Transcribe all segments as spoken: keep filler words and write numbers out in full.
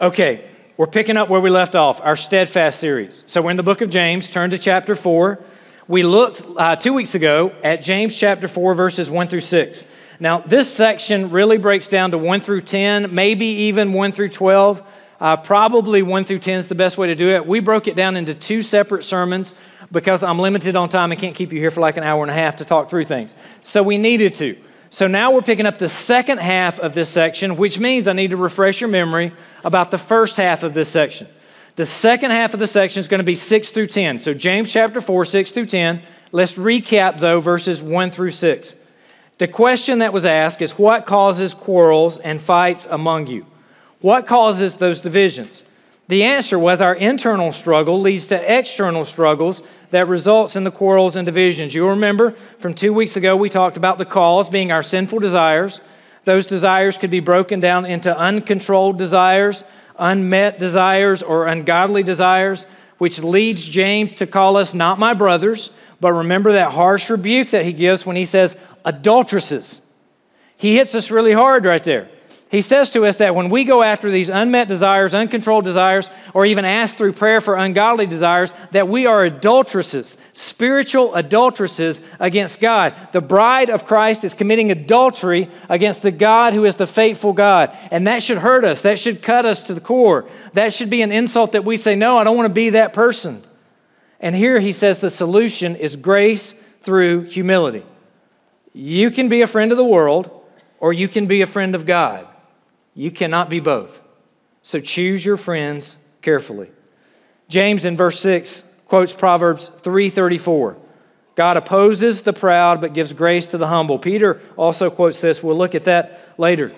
Okay, we're picking up where we left off, our steadfast series. So we're in the book of James. Turn to chapter four. We looked uh, two weeks ago at James chapter four, verses one through six. Now, this section really breaks down to one through ten, maybe even one through twelve. Uh, probably one through ten is the best way to do it. We broke it down into two separate sermons because I'm limited on time. I can't keep you here for like an hour and a half to talk through things. So we needed to. So now we're picking up the second half of this section, which means I need to refresh your memory about the first half of this section. The second half of the section is going to be six through ten. So James chapter four, six through ten. Let's recap, though, verses one through six. The question that was asked is, what causes quarrels and fights among you? What causes those divisions? The answer was, our internal struggle leads to external struggles that results in the quarrels and divisions. You'll remember from two weeks ago, we talked about the cause being our sinful desires. Those desires could be broken down into uncontrolled desires, unmet desires, or ungodly desires, which leads James to call us not my brothers, but remember that harsh rebuke that he gives when he says adulteresses. He hits us really hard right there. He says to us that when we go after these unmet desires, uncontrolled desires, or even ask through prayer for ungodly desires, that we are adulteresses, spiritual adulteresses against God. The bride of Christ is committing adultery against the God who is the faithful God. And that should hurt us. That should cut us to the core. That should be an insult that we say, no, I don't want to be that person. And here he says the solution is grace through humility. You can be a friend of the world, or you can be a friend of God. You cannot be both. So choose your friends carefully. James in verse six quotes Proverbs three thirty-four. God opposes the proud but gives grace to the humble. Peter also quotes this. We'll look at that later.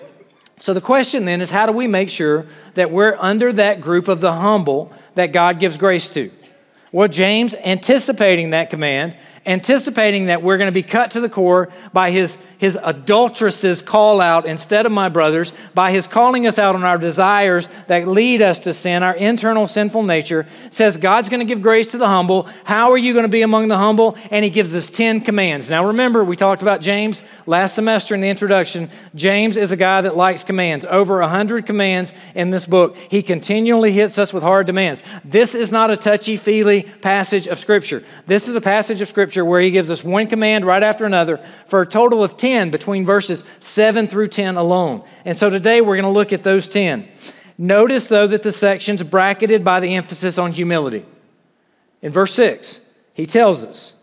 So the question then is, how do we make sure that we're under that group of the humble that God gives grace to? Well, James, anticipating that command, anticipating that we're going to be cut to the core by his, his adulteress's call out instead of my brothers, by his calling us out on our desires that lead us to sin, our internal sinful nature, says God's going to give grace to the humble. How are you going to be among the humble? And he gives us ten commands. Now remember, we talked about James last semester in the introduction. James is a guy that likes commands. Over one hundred commands in this book. He continually hits us with hard demands. This is not a touchy-feely passage of Scripture. This is a passage of Scripture where he gives us one command right after another for a total of ten between verses seven through ten alone. And so today we're going to look at those ten. Notice, though, that the section's bracketed by the emphasis on humility. In verse six, he tells us,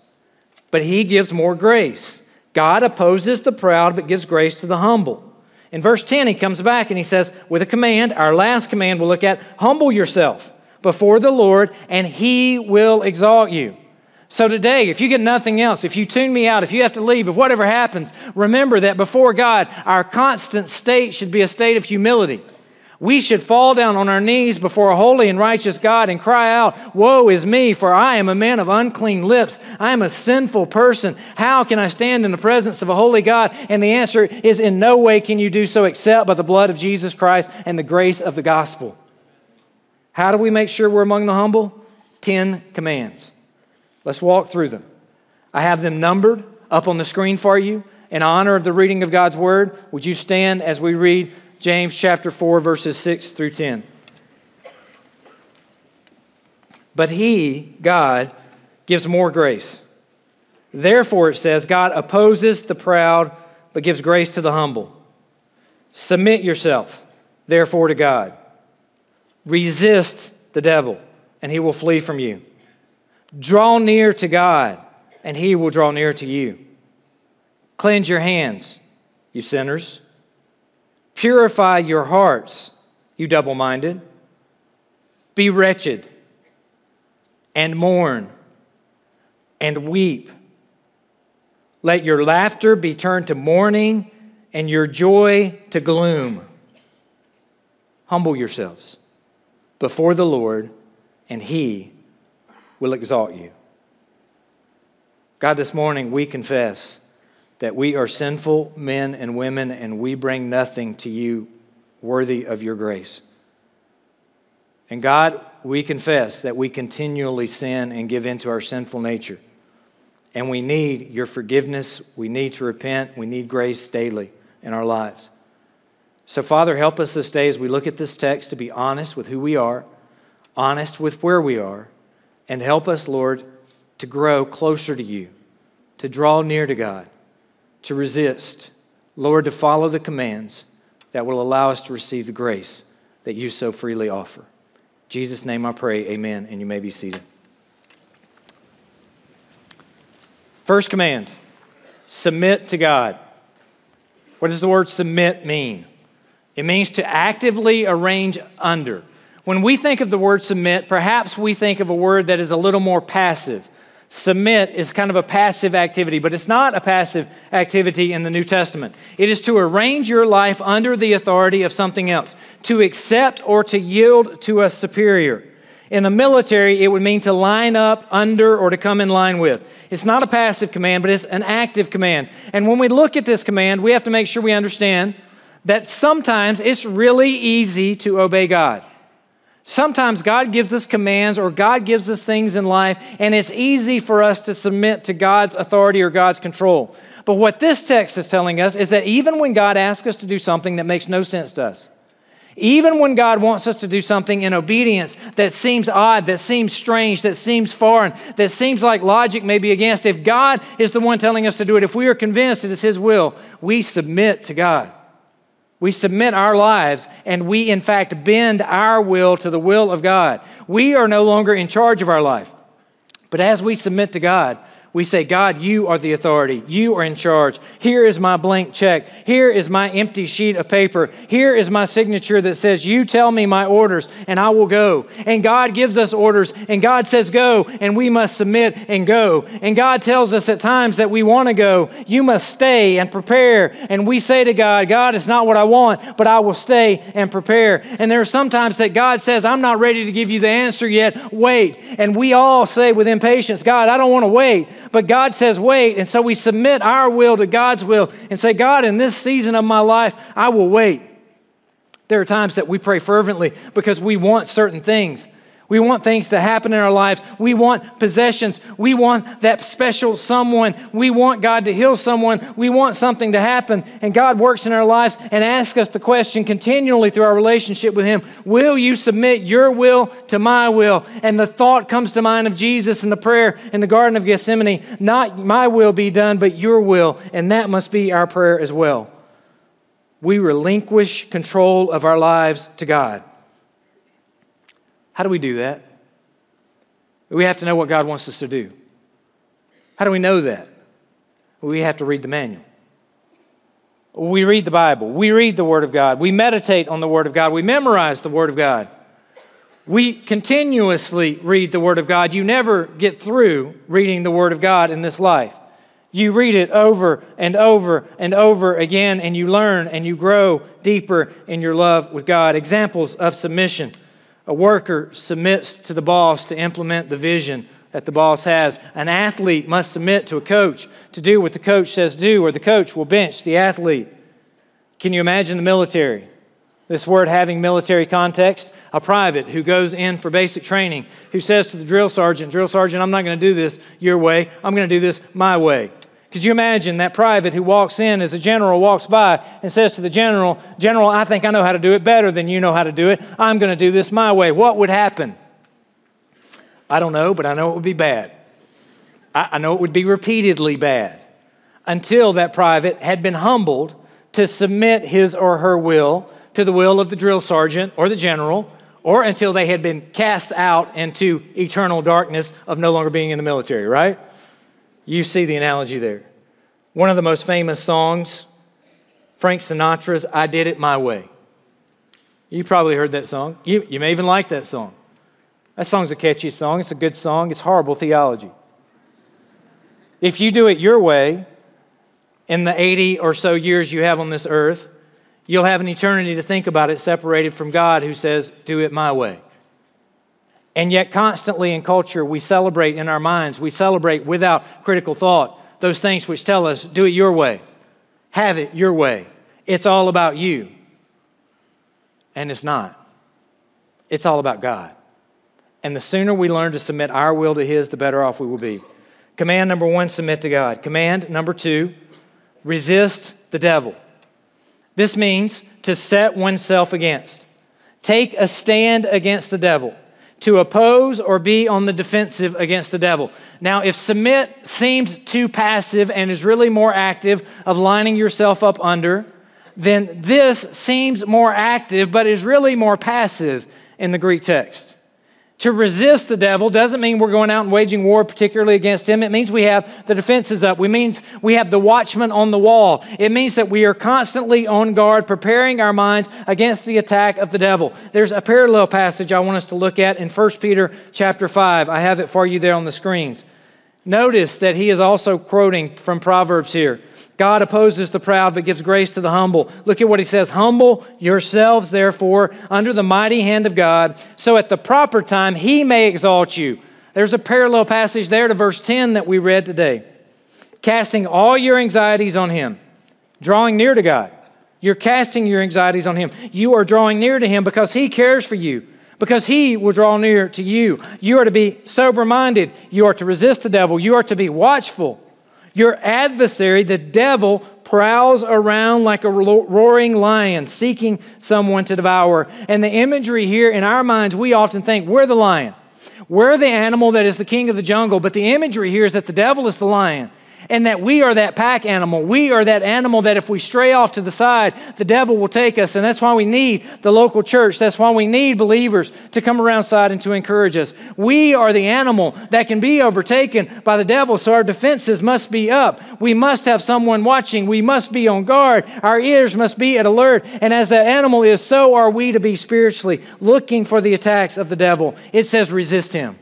but he gives more grace. God opposes the proud but gives grace to the humble. In verse ten, he comes back and he says, with a command, our last command we'll look at, humble yourself before the Lord, and He will exalt you. So today, if you get nothing else, if you tune me out, if you have to leave, if whatever happens, remember that before God, our constant state should be a state of humility. We should fall down on our knees before a holy and righteous God and cry out, woe is me, for I am a man of unclean lips. I am a sinful person. How can I stand in the presence of a holy God? And the answer is, in no way can you do so except by the blood of Jesus Christ and the grace of the gospel. How do we make sure we're among the humble? Ten commands. Let's walk through them. I have them numbered up on the screen for you. In honor of the reading of God's word, would you stand as we read James chapter four, verses six through ten? But he, God, gives more grace. Therefore, it says, God opposes the proud, but gives grace to the humble. Submit yourself, therefore, to God. Resist the devil, and he will flee from you. Draw near to God, and he will draw near to you. Cleanse your hands, you sinners. Purify your hearts, you double-minded. Be wretched, and mourn, and weep. Let your laughter be turned to mourning, and your joy to gloom. Humble yourselves before the Lord, and He will exalt you. God, this morning we confess that we are sinful men and women, and we bring nothing to you worthy of your grace. And God, we confess that we continually sin and give in to our sinful nature. And we need your forgiveness. We need to repent. We need grace daily in our lives. So, Father, help us this day as we look at this text to be honest with who we are, honest with where we are, and help us, Lord, to grow closer to you, to draw near to God, to resist, Lord, to follow the commands that will allow us to receive the grace that you so freely offer. In Jesus' name I pray, amen, and you may be seated. First command, submit to God. What does the word submit mean? It means to actively arrange under. When we think of the word submit, perhaps we think of a word that is a little more passive. Submit is kind of a passive activity, but it's not a passive activity in the New Testament. It is to arrange your life under the authority of something else, to accept or to yield to a superior. In the military, it would mean to line up under or to come in line with. It's not a passive command, but it's an active command. And when we look at this command, we have to make sure we understand that sometimes it's really easy to obey God. Sometimes God gives us commands or God gives us things in life, and it's easy for us to submit to God's authority or God's control. But what this text is telling us is that even when God asks us to do something that makes no sense to us, even when God wants us to do something in obedience that seems odd, that seems strange, that seems foreign, that seems like logic may be against, if God is the one telling us to do it, if we are convinced it is His will, we submit to God. We submit our lives, and we, in fact, bend our will to the will of God. We are no longer in charge of our life. But as we submit to God, we say, God, you are the authority. You are in charge. Here is my blank check. Here is my empty sheet of paper. Here is my signature that says, you tell me my orders, and I will go. And God gives us orders, and God says go, and we must submit and go. And God tells us at times that we want to go. You must stay and prepare. And we say to God, God, it's not what I want, but I will stay and prepare. And there are sometimes that God says, I'm not ready to give you the answer yet. Wait. And we all say with impatience, God, I don't want to wait. But God says, wait. And so we submit our will to God's will and say, God, in this season of my life, I will wait. There are times that we pray fervently because we want certain things. We want things to happen in our lives. We want possessions. We want that special someone. We want God to heal someone. We want something to happen. And God works in our lives and asks us the question continually through our relationship with Him, will you submit your will to my will? And the thought comes to mind of Jesus in the prayer in the Garden of Gethsemane, not my will be done, but your will. And that must be our prayer as well. We relinquish control of our lives to God. How do we do that? We have to know what God wants us to do. How do we know that? We have to read the manual. We read the Bible. We read the Word of God. We meditate on the Word of God. We memorize the Word of God. We continuously read the Word of God. You never get through reading the Word of God in this life. You read it over and over and over again, and you learn and you grow deeper in your love with God. Examples of submission. A worker submits to the boss to implement the vision that the boss has. An athlete must submit to a coach to do what the coach says do, or the coach will bench the athlete. Can you imagine the military? This word having military context. A private who goes in for basic training, who says to the drill sergeant, drill sergeant, I'm not going to do this your way. I'm going to do this my way. Could you imagine that private who walks in as a general walks by and says to the general, General, I think I know how to do it better than you know how to do it. I'm going to do this my way. What would happen? I don't know, but I know it would be bad. I, I know it would be repeatedly bad until that private had been humbled to submit his or her will to the will of the drill sergeant or the general, or until they had been cast out into eternal darkness of no longer being in the military, right? You see the analogy there. One of the most famous songs, Frank Sinatra's I Did It My Way. You probably heard that song. You, you may even like that song. That song's a catchy song. It's a good song. It's horrible theology. If you do it your way in the eighty or so years you have on this earth, you'll have an eternity to think about it separated from God who says, do it my way. And yet constantly in culture, we celebrate in our minds, we celebrate without critical thought, those things which tell us, do it your way, have it your way. It's all about you. And it's not. It's all about God. And the sooner we learn to submit our will to His, the better off we will be. Command number one, submit to God. Command number two, resist the devil. This means to set oneself against. Take a stand against the devil. To oppose or be on the defensive against the devil. Now, if submit seems too passive and is really more active of lining yourself up under, then this seems more active but is really more passive in the Greek text. To resist the devil doesn't mean we're going out and waging war particularly against him. It means we have the defenses up. It means we have the watchman on the wall. It means that we are constantly on guard, preparing our minds against the attack of the devil. There's a parallel passage I want us to look at in First Peter chapter five. I have it for you there on the screens. Notice that he is also quoting from Proverbs here. God opposes the proud, but gives grace to the humble. Look at what he says. Humble yourselves, therefore, under the mighty hand of God, so at the proper time he may exalt you. There's a parallel passage there to verse ten that we read today. Casting all your anxieties on him, drawing near to God. You're casting your anxieties on him. You are drawing near to him because he cares for you, because he will draw near to you. You are to be sober-minded. You are to resist the devil. You are to be watchful. Your adversary, the devil, prowls around like a roaring lion, seeking someone to devour. And the imagery here in our minds, we often think we're the lion. We're the animal that is the king of the jungle. But the imagery here is that the devil is the lion and that we are that pack animal. We are that animal that if we stray off to the side, the devil will take us. And that's why we need the local church. That's why we need believers to come around side and to encourage us. We are the animal that can be overtaken by the devil, so our defenses must be up. We must have someone watching. We must be on guard. Our ears must be at alert. And as that animal is, so are we to be spiritually, looking for the attacks of the devil. It says resist him.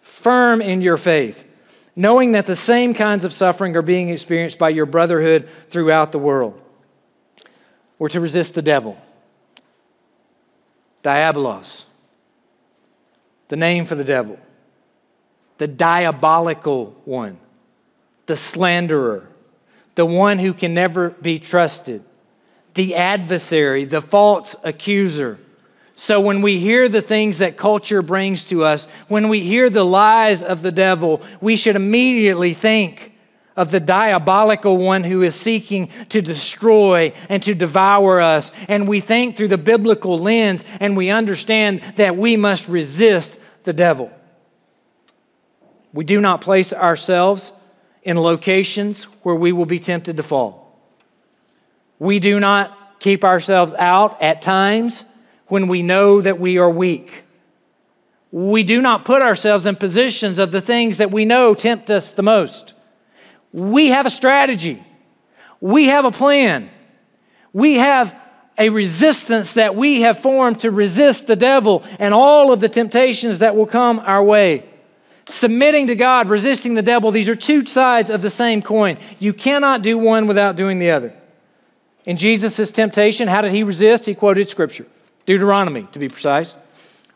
Firm in your faith, knowing that the same kinds of suffering are being experienced by your brotherhood throughout the world. We're to resist the devil. Diabolos, the name for the devil, the diabolical one, the slanderer, the one who can never be trusted, the adversary, the false accuser. So when we hear the things that culture brings to us, when we hear the lies of the devil, we should immediately think of the diabolical one who is seeking to destroy and to devour us. And we think through the biblical lens, and we understand that we must resist the devil. We do not place ourselves in locations where we will be tempted to fall. We do not keep ourselves out at times when we know that we are weak. We do not put ourselves in positions of the things that we know tempt us the most. We have a strategy. We have a plan. We have a resistance that we have formed to resist the devil and all of the temptations that will come our way. Submitting to God, resisting the devil, these are two sides of the same coin. You cannot do one without doing the other. In Jesus' temptation, how did he resist? He quoted Scripture. Deuteronomy, to be precise.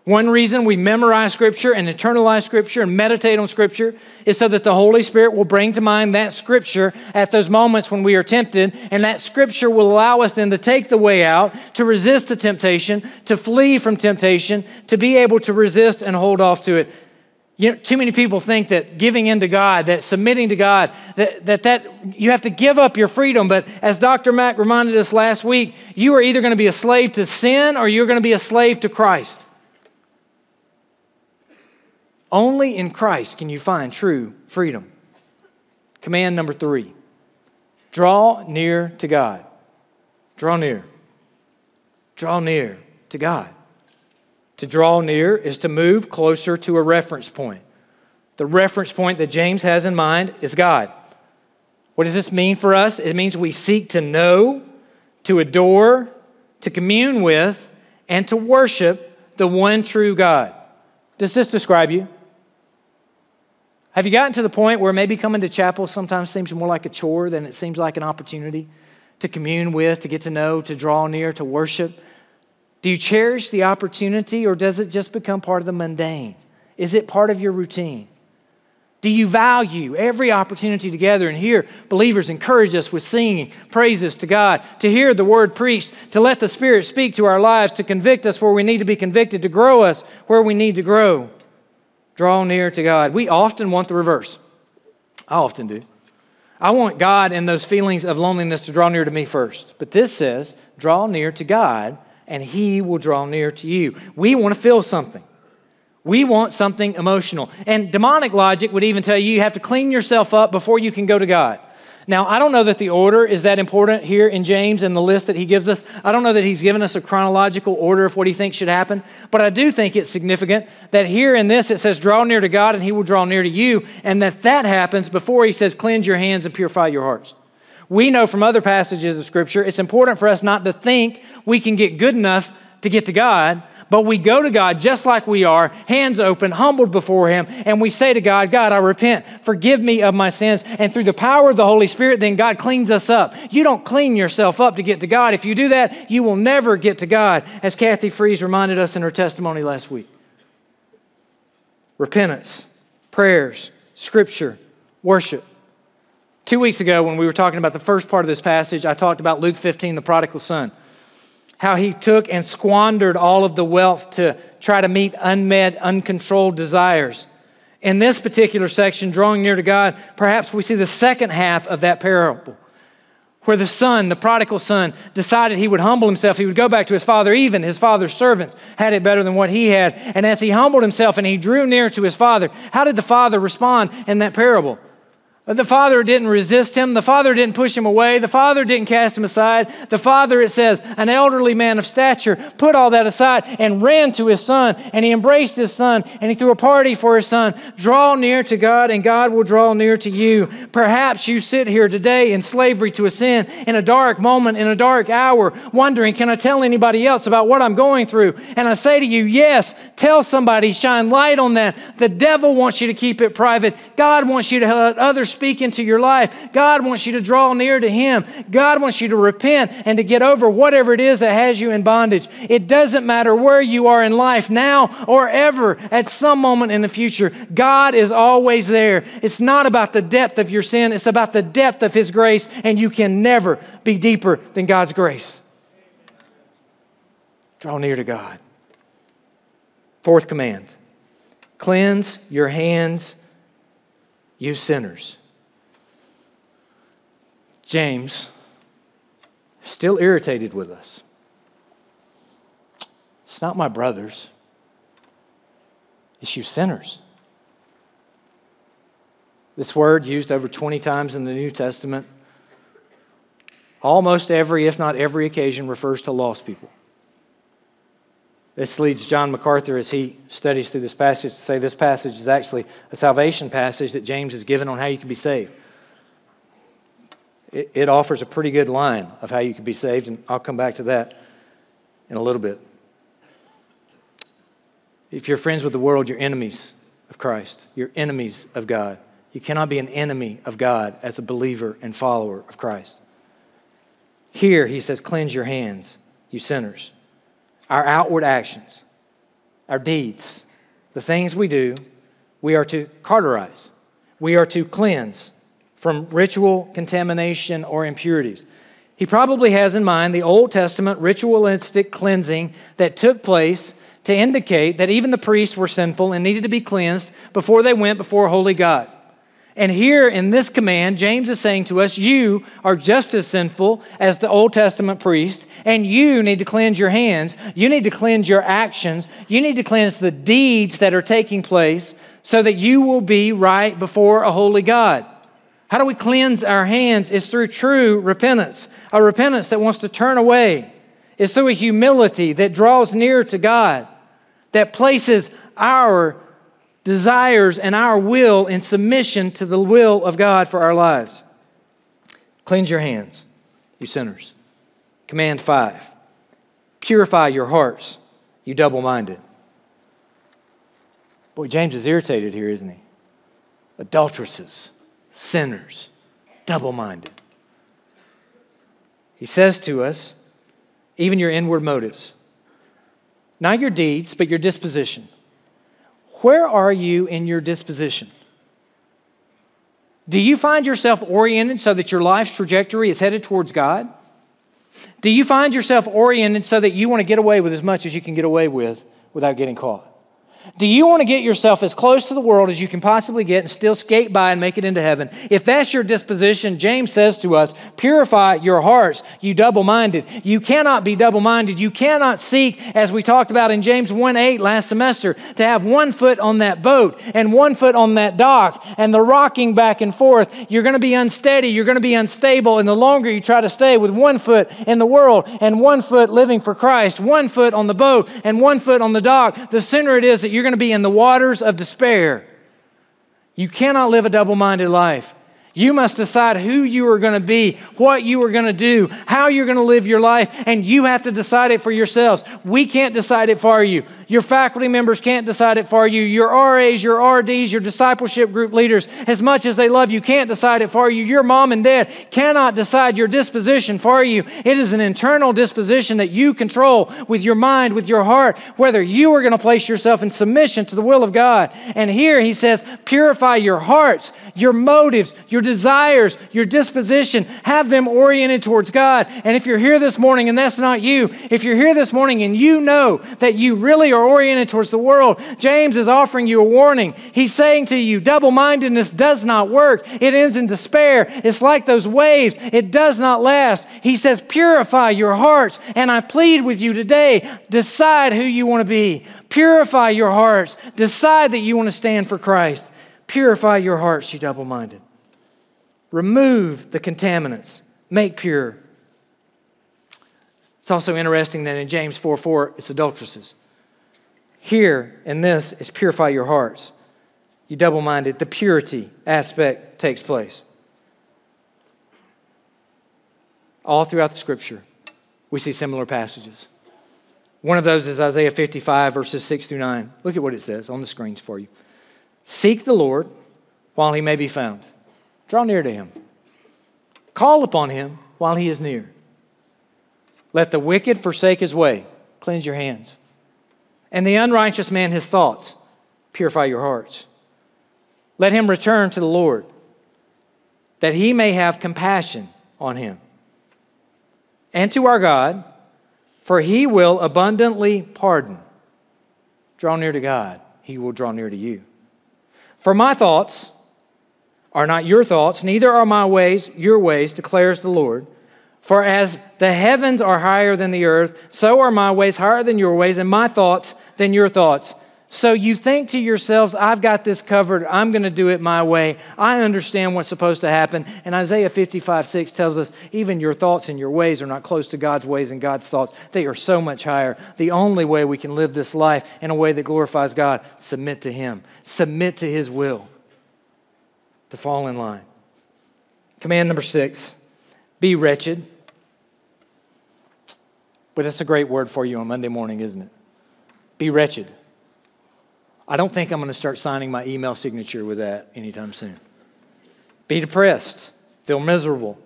One reason we memorize Scripture and internalize Scripture and meditate on Scripture is so that the Holy Spirit will bring to mind that Scripture at those moments when we are tempted, and that Scripture will allow us then to take the way out, to resist the temptation, to flee from temptation, to be able to resist and hold off to it. You know, too many people think that giving in to God, that submitting to God, that, that that you have to give up your freedom. But as Doctor Mack reminded us last week, you are either going to be a slave to sin or you're going to be a slave to Christ. Only in Christ can you find true freedom. Command number three, draw near to God. Draw near. Draw near to God. To draw near is to move closer to a reference point. The reference point that James has in mind is God. What does this mean for us? It means we seek to know, to adore, to commune with, and to worship the one true God. Does this describe you? Have you gotten to the point where maybe coming to chapel sometimes seems more like a chore than it seems like an opportunity to commune with, to get to know, to draw near, to worship? Do you cherish the opportunity, or does it just become part of the mundane? Is it part of your routine? Do you value every opportunity together? And here, believers encourage us with singing praises to God, to hear the word preached, to let the Spirit speak to our lives, to convict us where we need to be convicted, to grow us where we need to grow. Draw near to God. We often want the reverse. I often do. I want God and those feelings of loneliness to draw near to me first. But this says, draw near to God, and He will draw near to you. We want to feel something. We want something emotional. And demonic logic would even tell you you have to clean yourself up before you can go to God. Now, I don't know that the order is that important here in James and the list that he gives us. I don't know that he's given us a chronological order of what he thinks should happen, but I do think it's significant that here in this it says, draw near to God and He will draw near to you, and that that happens before he says, cleanse your hands and purify your hearts. We know from other passages of Scripture, it's important for us not to think we can get good enough to get to God, but we go to God just like we are, hands open, humbled before Him, and we say to God, God, I repent, forgive me of my sins, and through the power of the Holy Spirit, then God cleans us up. You don't clean yourself up to get to God. If you do that, you will never get to God, as Kathy Freeze reminded us in her testimony last week. Repentance, prayers, Scripture, worship. Two weeks ago when we were talking about the first part of this passage, I talked about Luke fifteen, the prodigal son. How he took and squandered all of the wealth to try to meet unmet, uncontrolled desires. In this particular section, drawing near to God, perhaps we see the second half of that parable, where the son, the prodigal son, decided he would humble himself. He would go back to his father. Even his father's servants had it better than what he had. And as he humbled himself and he drew near to his father, how did the father respond in that parable? The father didn't resist him. The father didn't push him away. The father didn't cast him aside. The father, it says, an elderly man of stature, put all that aside and ran to his son, and he embraced his son, and he threw a party for his son. Draw near to God, and God will draw near to you. Perhaps you sit here today in slavery to a sin, in a dark moment, in a dark hour, wondering, can I tell anybody else about what I'm going through? And I say to you, yes, tell somebody, shine light on that. The devil wants you to keep it private. God wants you to let others speak into your life. God wants you to draw near to Him. God wants you to repent and to get over whatever it is that has you in bondage. It doesn't matter where you are in life, now or ever, at some moment in the future. God is always there. It's not about the depth of your sin. It's about the depth of His grace, and you can never be deeper than God's grace. Draw near to God. Fourth command, cleanse your hands, you sinners. James, still irritated with us. It's not my brothers. It's you sinners. This word used over twenty times in the New Testament, almost every, if not every occasion, refers to lost people. This leads John MacArthur, as he studies through this passage, to say this passage is actually a salvation passage that James has given on how you can be saved. It offers a pretty good line of how you could be saved, and I'll come back to that in a little bit. If you're friends with the world, you're enemies of Christ. You're enemies of God. You cannot be an enemy of God as a believer and follower of Christ. Here, he says, cleanse your hands, you sinners. Our outward actions, our deeds, the things we do, we are to cauterize. We are to cleanse from ritual contamination or impurities. He probably has in mind the Old Testament ritualistic cleansing that took place to indicate that even the priests were sinful and needed to be cleansed before they went before a holy God. And here in this command, James is saying to us, you are just as sinful as the Old Testament priest, and you need to cleanse your hands. You need to cleanse your actions. You need to cleanse the deeds that are taking place so that you will be right before a holy God. How do we cleanse our hands? It's through true repentance, a repentance that wants to turn away. It's through a humility that draws near to God, that places our desires and our will in submission to the will of God for our lives. Cleanse your hands, you sinners. Command five, purify your hearts, you double-minded. Boy, James is irritated here, isn't he? Adulteresses. Sinners, double-minded. He says to us, even your inward motives, not your deeds, but your disposition. Where are you in your disposition? Do you find yourself oriented so that your life's trajectory is headed towards God? Do you find yourself oriented so that you want to get away with as much as you can get away with without getting caught? Do you want to get yourself as close to the world as you can possibly get and still skate by and make it into heaven? If that's your disposition, James says to us, purify your hearts, you double-minded. You cannot be double-minded. You cannot seek, as we talked about in James one eight last semester, to have one foot on that boat and one foot on that dock and the rocking back and forth. You're going to be unsteady. You're going to be unstable. And the longer you try to stay with one foot in the world and one foot living for Christ, one foot on the boat and one foot on the dock, the sooner it is that you're going to be in the waters of despair. You cannot live a double-minded life. You must decide who you are going to be, what you are going to do, how you're going to live your life, and you have to decide it for yourselves. We can't decide it for you. Your faculty members can't decide it for you. Your R As, your R Ds, your discipleship group leaders, as much as they love you, can't decide it for you. Your mom and dad cannot decide your disposition for you. It is an internal disposition that you control with your mind, with your heart, whether you are going to place yourself in submission to the will of God. And here he says, purify your hearts, your motives, your desires, your disposition, have them oriented towards God. And if you're here this morning and that's not you, if you're here this morning and you know that you really are oriented towards the world, James is offering you a warning. He's saying to you, double-mindedness does not work. It ends in despair. It's like those waves. It does not last. He says, purify your hearts. And I plead with you today, decide who you want to be. Purify your hearts. Decide that you want to stand for Christ. Purify your hearts, you double-minded. Remove the contaminants. Make pure. It's also interesting that in James four four, it's adulteresses. Here, in this, is purify your hearts. You double-minded. The purity aspect takes place. All throughout the Scripture, we see similar passages. One of those is Isaiah fifty-five, verses six through nine. Look at what it says on the screens for you. Seek the Lord while he may be found. Draw near to him. Call upon him while he is near. Let the wicked forsake his way. Cleanse your hands. And the unrighteous man his thoughts. Purify your hearts. Let him return to the Lord, that he may have compassion on him. And to our God, for he will abundantly pardon. Draw near to God. He will draw near to you. For my thoughts are not your thoughts, neither are my ways your ways, declares the Lord. For as the heavens are higher than the earth, so are my ways higher than your ways, and my thoughts than your thoughts. So you think to yourselves, I've got this covered. I'm going to do it my way. I understand what's supposed to happen. And Isaiah fifty-five six tells us, even your thoughts and your ways are not close to God's ways and God's thoughts. They are so much higher. The only way we can live this life in a way that glorifies God, submit to him. Submit to his will. To fall in line. Command number six, be wretched. But that's a great word for you on Monday morning, isn't it? Be wretched. I don't think I'm going to start signing my email signature with that anytime soon. Be depressed. Feel miserable.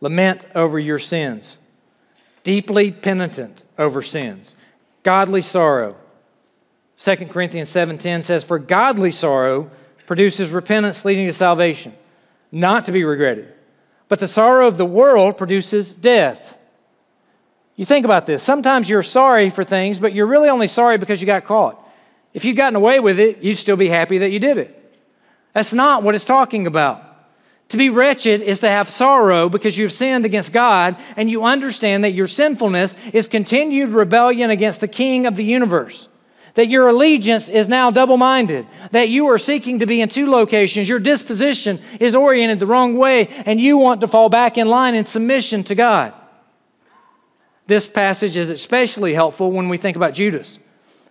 Lament over your sins. Deeply penitent over sins. Godly sorrow. Second Corinthians seven ten says, for godly sorrow produces repentance leading to salvation, not to be regretted. But the sorrow of the world produces death. You think about this. Sometimes you're sorry for things, but you're really only sorry because you got caught. If you'd gotten away with it, you'd still be happy that you did it. That's not what it's talking about. To be wretched is to have sorrow because you've sinned against God, and you understand that your sinfulness is continued rebellion against the King of the universe. That your allegiance is now double-minded, that you are seeking to be in two locations. Your disposition is oriented the wrong way, and you want to fall back in line in submission to God. This passage is especially helpful when we think about Judas.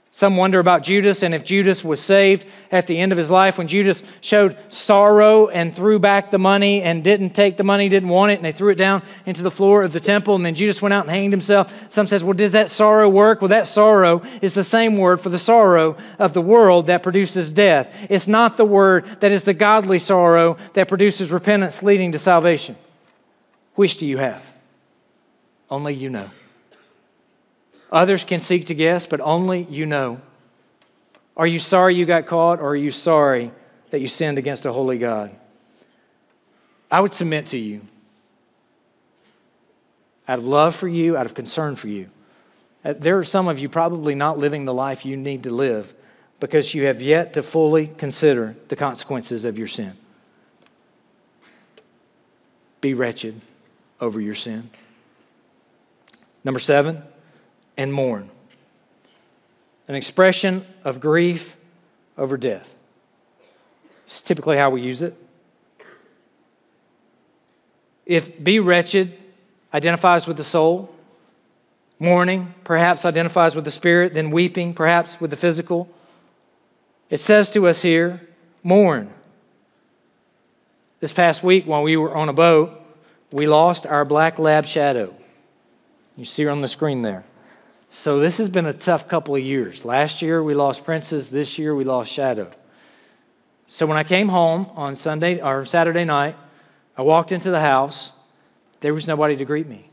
Some wonder about Judas and if Judas was saved at the end of his life. When Judas showed sorrow and threw back the money and didn't take the money, didn't want it, and they threw it down into the floor of the temple, and then Judas went out and hanged himself. Some says, well, does that sorrow work? Well, that sorrow is the same word for the sorrow of the world that produces death. It's not the word that is the godly sorrow that produces repentance leading to salvation. Which do you have? Only you know. Others can seek to guess, but only you know. Are you sorry you got caught, or are you sorry that you sinned against a holy God? I would submit to you, out of love for you, out of concern for you, there are some of you probably not living the life you need to live because you have yet to fully consider the consequences of your sin. Be wretched over your sin. Number seven, and mourn. An expression of grief over death. It's typically how we use it. If be wretched identifies with the soul, mourning perhaps identifies with the spirit, then weeping perhaps with the physical. It says to us here, mourn. This past week while we were on a boat, we lost our black lab Shadow. You see her on the screen there. So this has been a tough couple of years. Last year we lost Princess. This year we lost Shadow. So when I came home on Sunday or Saturday night, I walked into the house. There was nobody to greet me.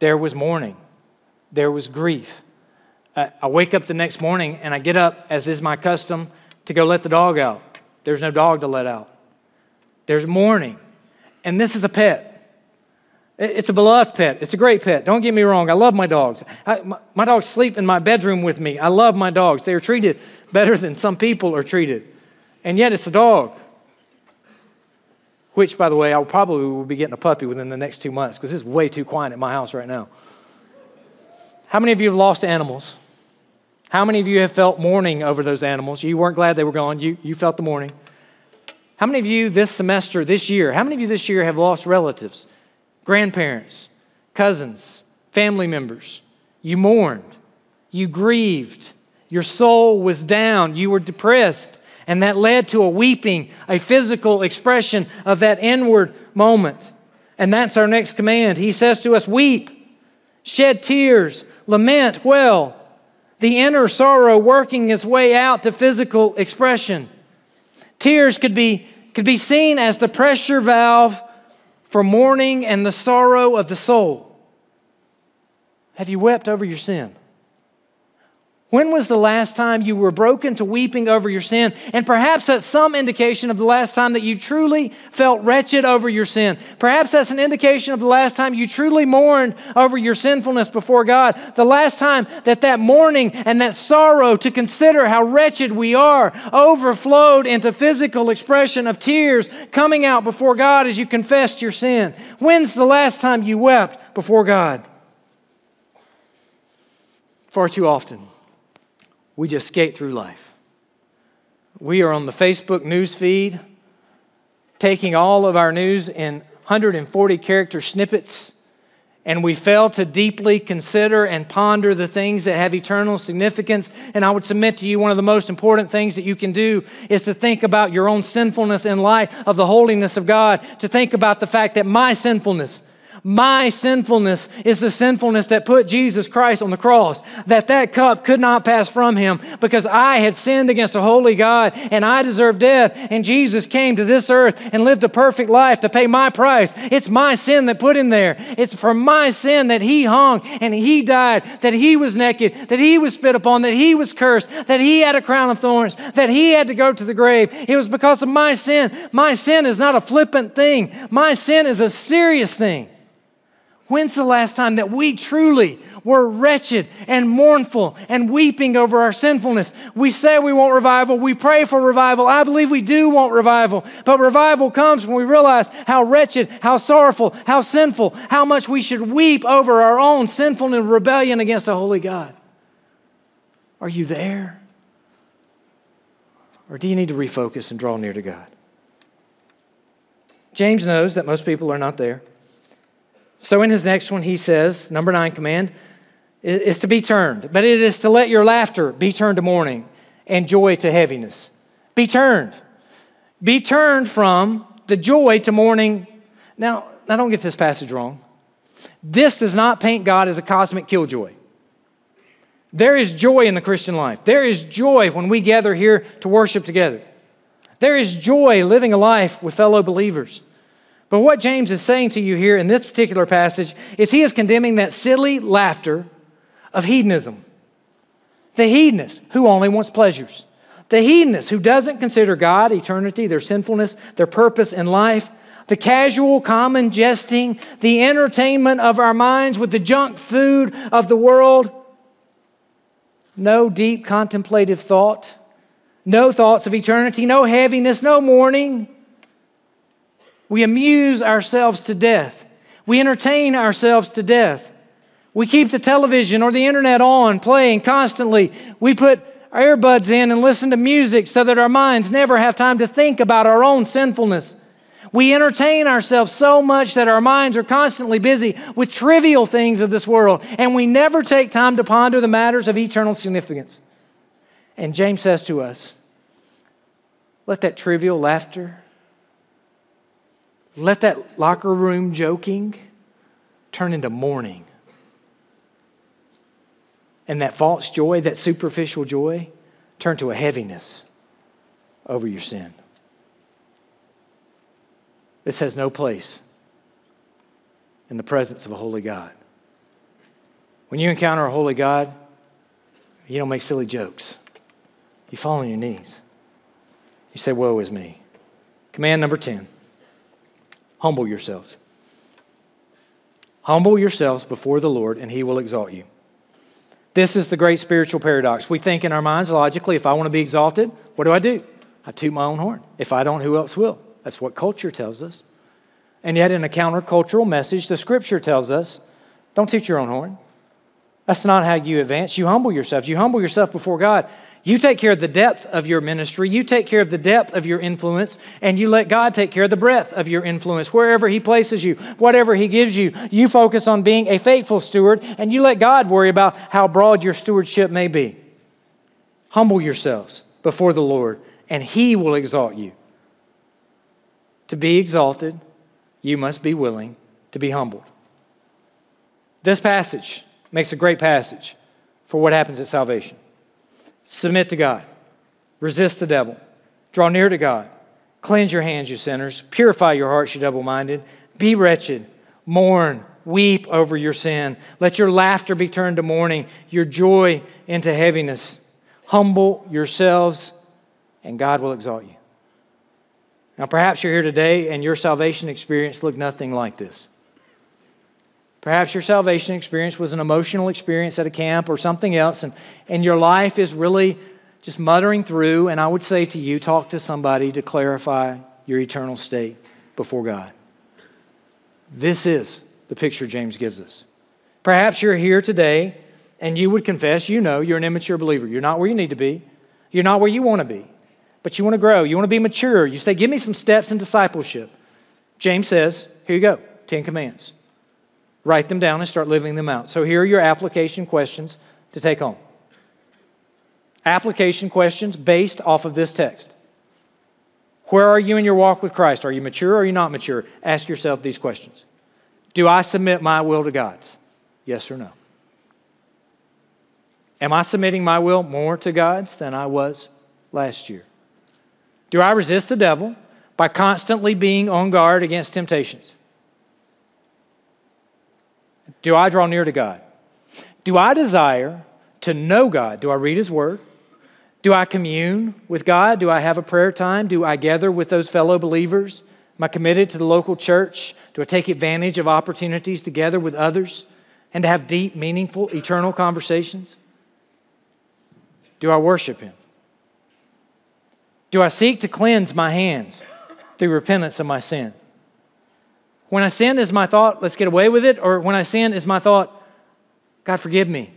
There was mourning. There was grief. I, I wake up the next morning and I get up, as is my custom, to go let the dog out. There's no dog to let out. There's mourning. And this is a pet. It's a beloved pet. It's a great pet. Don't get me wrong. I love my dogs. I, my, my dogs sleep in my bedroom with me. I love my dogs. They are treated better than some people are treated. And yet it's a dog. Which, by the way, I probably will be getting a puppy within the next two months because it's way too quiet at my house right now. How many of you have lost animals? How many of you have felt mourning over those animals? You weren't glad they were gone. You, you felt the mourning. How many of you this semester, this year, how many of you this year have lost relatives? Grandparents, cousins, family members. You mourned. You grieved. Your soul was down. You were depressed. And that led to a weeping, a physical expression of that inward moment. And that's our next command. He says to us, weep, shed tears, lament well. The inner sorrow working its way out to physical expression. Tears could be, could be seen as the pressure valve for mourning and the sorrow of the soul. Have you wept over your sin? When was the last time you were broken to weeping over your sin? And perhaps that's some indication of the last time that you truly felt wretched over your sin. Perhaps that's an indication of the last time you truly mourned over your sinfulness before God. The last time that that mourning and that sorrow to consider how wretched we are overflowed into physical expression of tears coming out before God as you confessed your sin. When's the last time you wept before God? Far too often. We just skate through life. We are on the Facebook news feed, taking all of our news in one hundred forty character snippets, and we fail to deeply consider and ponder the things that have eternal significance. And I would submit to you one of the most important things that you can do is to think about your own sinfulness in light of the holiness of God, to think about the fact that my sinfulness My sinfulness is the sinfulness that put Jesus Christ on the cross, that that cup could not pass from him because I had sinned against a holy God and I deserved death, and Jesus came to this earth and lived a perfect life to pay my price. It's my sin that put him there. It's for my sin that he hung and he died, that he was naked, that he was spit upon, that he was cursed, that he had a crown of thorns, that he had to go to the grave. It was because of my sin. My sin is not a flippant thing. My sin is a serious thing. When's the last time that we truly were wretched and mournful and weeping over our sinfulness? We say we want revival. We pray for revival. I believe we do want revival. But revival comes when we realize how wretched, how sorrowful, how sinful, how much we should weep over our own sinfulness and rebellion against a holy God. Are you there? Or do you need to refocus and draw near to God? James knows that most people are not there. So in his next one, he says, number nine command is to be turned, but it is to let your laughter be turned to mourning and joy to heaviness. Be turned. Be turned from the joy to mourning. Now, I don't get this passage wrong. This does not paint God as a cosmic killjoy. There is joy in the Christian life. There is joy when we gather here to worship together. There is joy living a life with fellow believers. But what James is saying to you here in this particular passage is he is condemning that silly laughter of hedonism. The hedonist who only wants pleasures. The hedonist who doesn't consider God, eternity, their sinfulness, their purpose in life. The casual, common jesting, the entertainment of our minds with the junk food of the world. no deep contemplative thought, no thoughts of eternity, no heaviness, no mourning. We amuse ourselves to death. We entertain ourselves to death. We keep the television or the internet on, playing constantly. We put our earbuds in and listen to music so that our minds never have time to think about our own sinfulness. We entertain ourselves so much that our minds are constantly busy with trivial things of this world, and we never take time to ponder the matters of eternal significance. And James says to us, let that trivial laughter, let that locker room joking turn into mourning. And that false joy, that superficial joy, turn to a heaviness over your sin. This has no place in the presence of a holy God. When you encounter a holy God, you don't make silly jokes. You fall on your knees. You say, woe is me. Command number ten, humble yourselves. Humble yourselves before the Lord, and he will exalt you. This is the great spiritual paradox. We think in our minds logically, if I want to be exalted, what do I do? I toot my own horn. If I don't, who else will? That's what culture tells us. And yet in a countercultural message, the scripture tells us, don't toot your own horn. That's not how you advance. You humble yourself. You humble yourself before God. You take care of the depth of your ministry. You take care of the depth of your influence, and you let God take care of the breadth of your influence. Wherever he places you, whatever he gives you, you focus on being a faithful steward, and you let God worry about how broad your stewardship may be. Humble yourselves before the Lord, and he will exalt you. To be exalted, you must be willing to be humbled. This passage makes a great passage for what happens at salvation. Submit to God. Resist the devil. Draw near to God. Cleanse your hands, you sinners. Purify your hearts, you double-minded. Be wretched. Mourn. Weep over your sin. Let your laughter be turned to mourning, your joy into heaviness. Humble yourselves, and God will exalt you. Now, perhaps you're here today, and your salvation experience looked nothing like this. Perhaps your salvation experience was an emotional experience at a camp or something else, and, and your life is really just muttering through, and I would say to you, talk to somebody to clarify your eternal state before God. This is the picture James gives us. Perhaps you're here today, and you would confess, you know, you're an immature believer. You're not where you need to be. You're not where you want to be, but you want to grow. You want to be mature. You say, give me some steps in discipleship. James says, here you go, Ten Commandments. Write them down and start living them out. So here are your application questions to take home. Application questions based off of this text. Where are you in your walk with Christ? Are you mature or are you not mature? Ask yourself these questions. Do I submit my will to God's? Yes or no? Am I submitting my will more to God's than I was last year? Do I resist the devil by constantly being on guard against temptations? Do I draw near to God? Do I desire to know God? Do I read his word? Do I commune with God? Do I have a prayer time? Do I gather with those fellow believers? Am I committed to the local church? Do I take advantage of opportunities to gather with others and to have deep, meaningful, eternal conversations? Do I worship him? Do I seek to cleanse my hands through repentance of my sin? When I sin, is my thought, let's get away with it? Or when I sin, is my thought, God forgive me,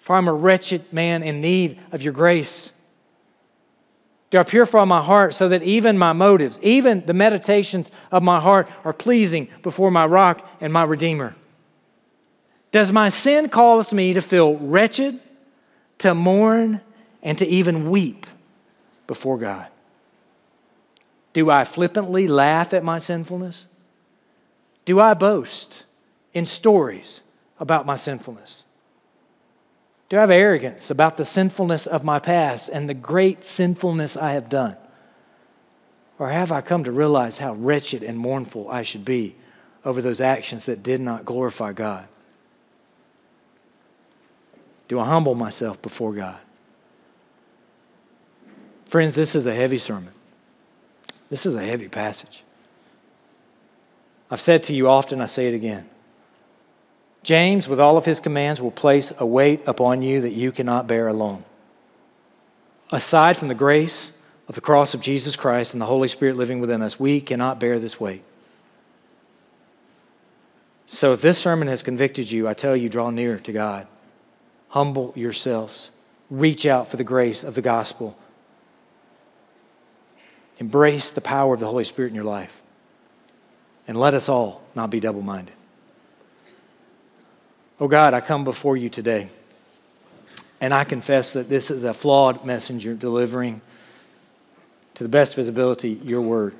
for I'm a wretched man in need of your grace? Do I purify my heart so that even my motives, even the meditations of my heart are pleasing before my rock and my Redeemer? Does my sin cause me to feel wretched, to mourn, and to even weep before God? Do I flippantly laugh at my sinfulness? Do I boast in stories about my sinfulness? Do I have arrogance about the sinfulness of my past and the great sinfulness I have done? Or have I come to realize how wretched and mournful I should be over those actions that did not glorify God? Do I humble myself before God? Friends, this is a heavy sermon. This is a heavy passage. I've said to you often, I say it again. James, with all of his commands, will place a weight upon you that you cannot bear alone. Aside from the grace of the cross of Jesus Christ and the Holy Spirit living within us, we cannot bear this weight. So if this sermon has convicted you, I tell you, draw near to God. Humble yourselves. Reach out for the grace of the gospel. Embrace the power of the Holy Spirit in your life. And let us all not be double-minded. Oh God, I come before you today, and I confess that this is a flawed messenger delivering to the best of his ability your word.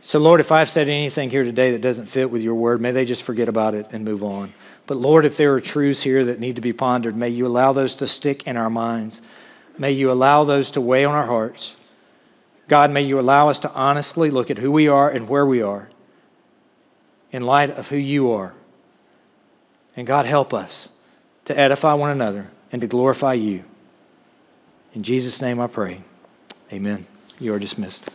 So Lord, if I've said anything here today that doesn't fit with your word, may they just forget about it and move on. But Lord, if there are truths here that need to be pondered, may you allow those to stick in our minds. May you allow those to weigh on our hearts. God, may you allow us to honestly look at who we are and where we are in light of who you are. And God, help us to edify one another and to glorify you. In Jesus' name I pray. Amen. You are dismissed.